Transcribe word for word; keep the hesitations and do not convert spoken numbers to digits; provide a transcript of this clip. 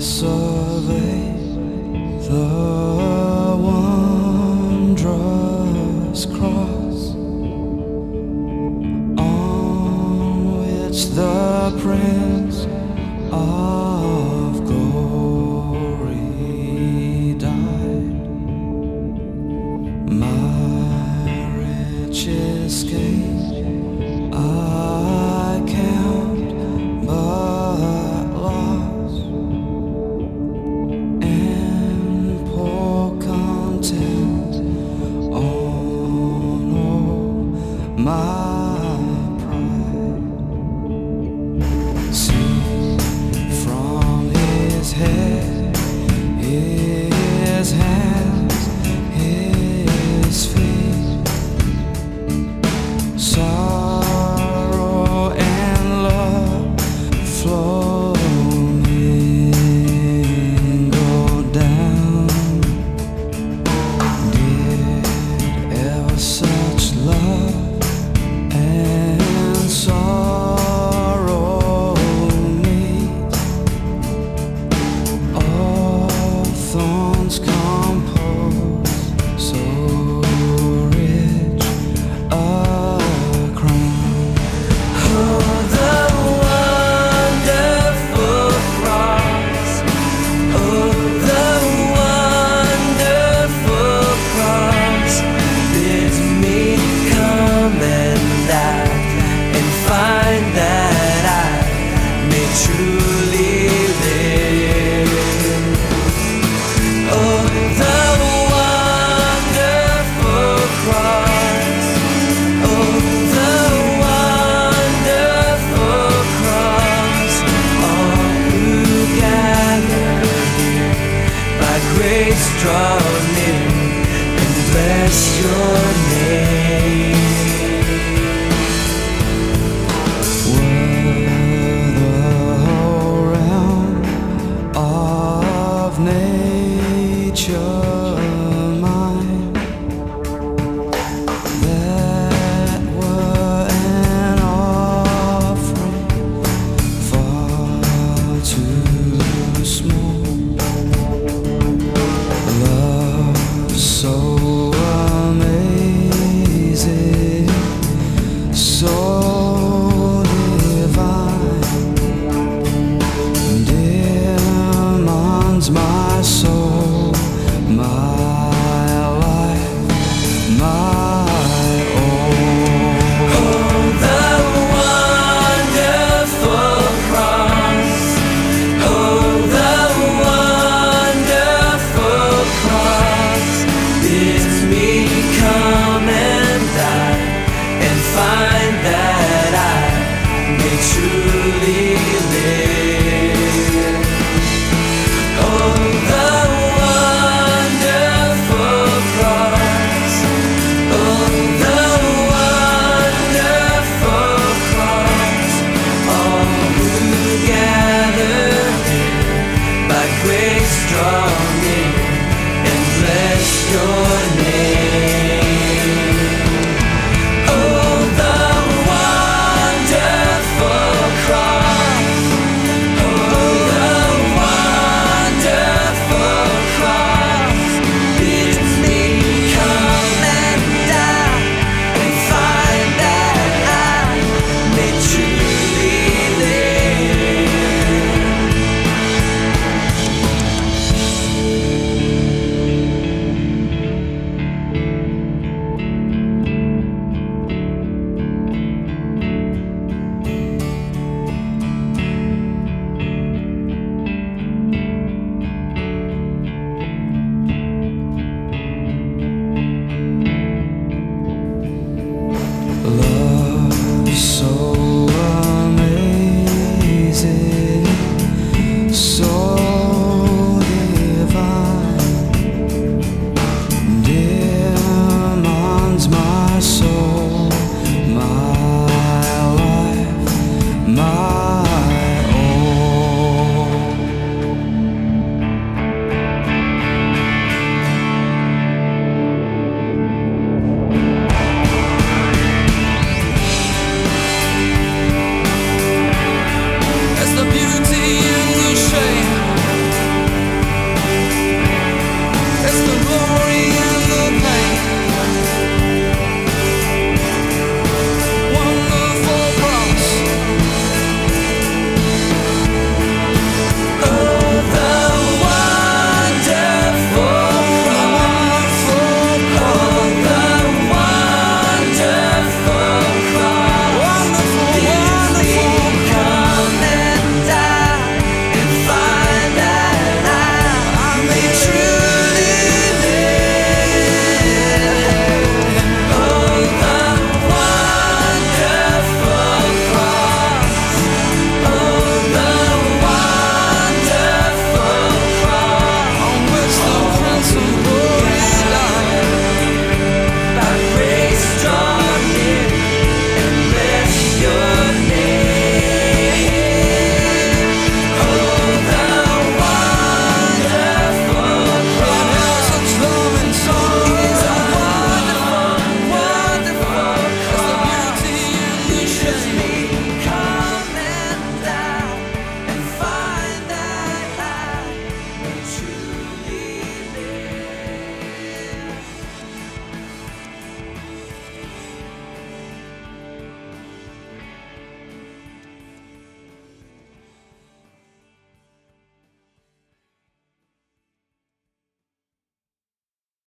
survey the wondrous cross on which the Prince of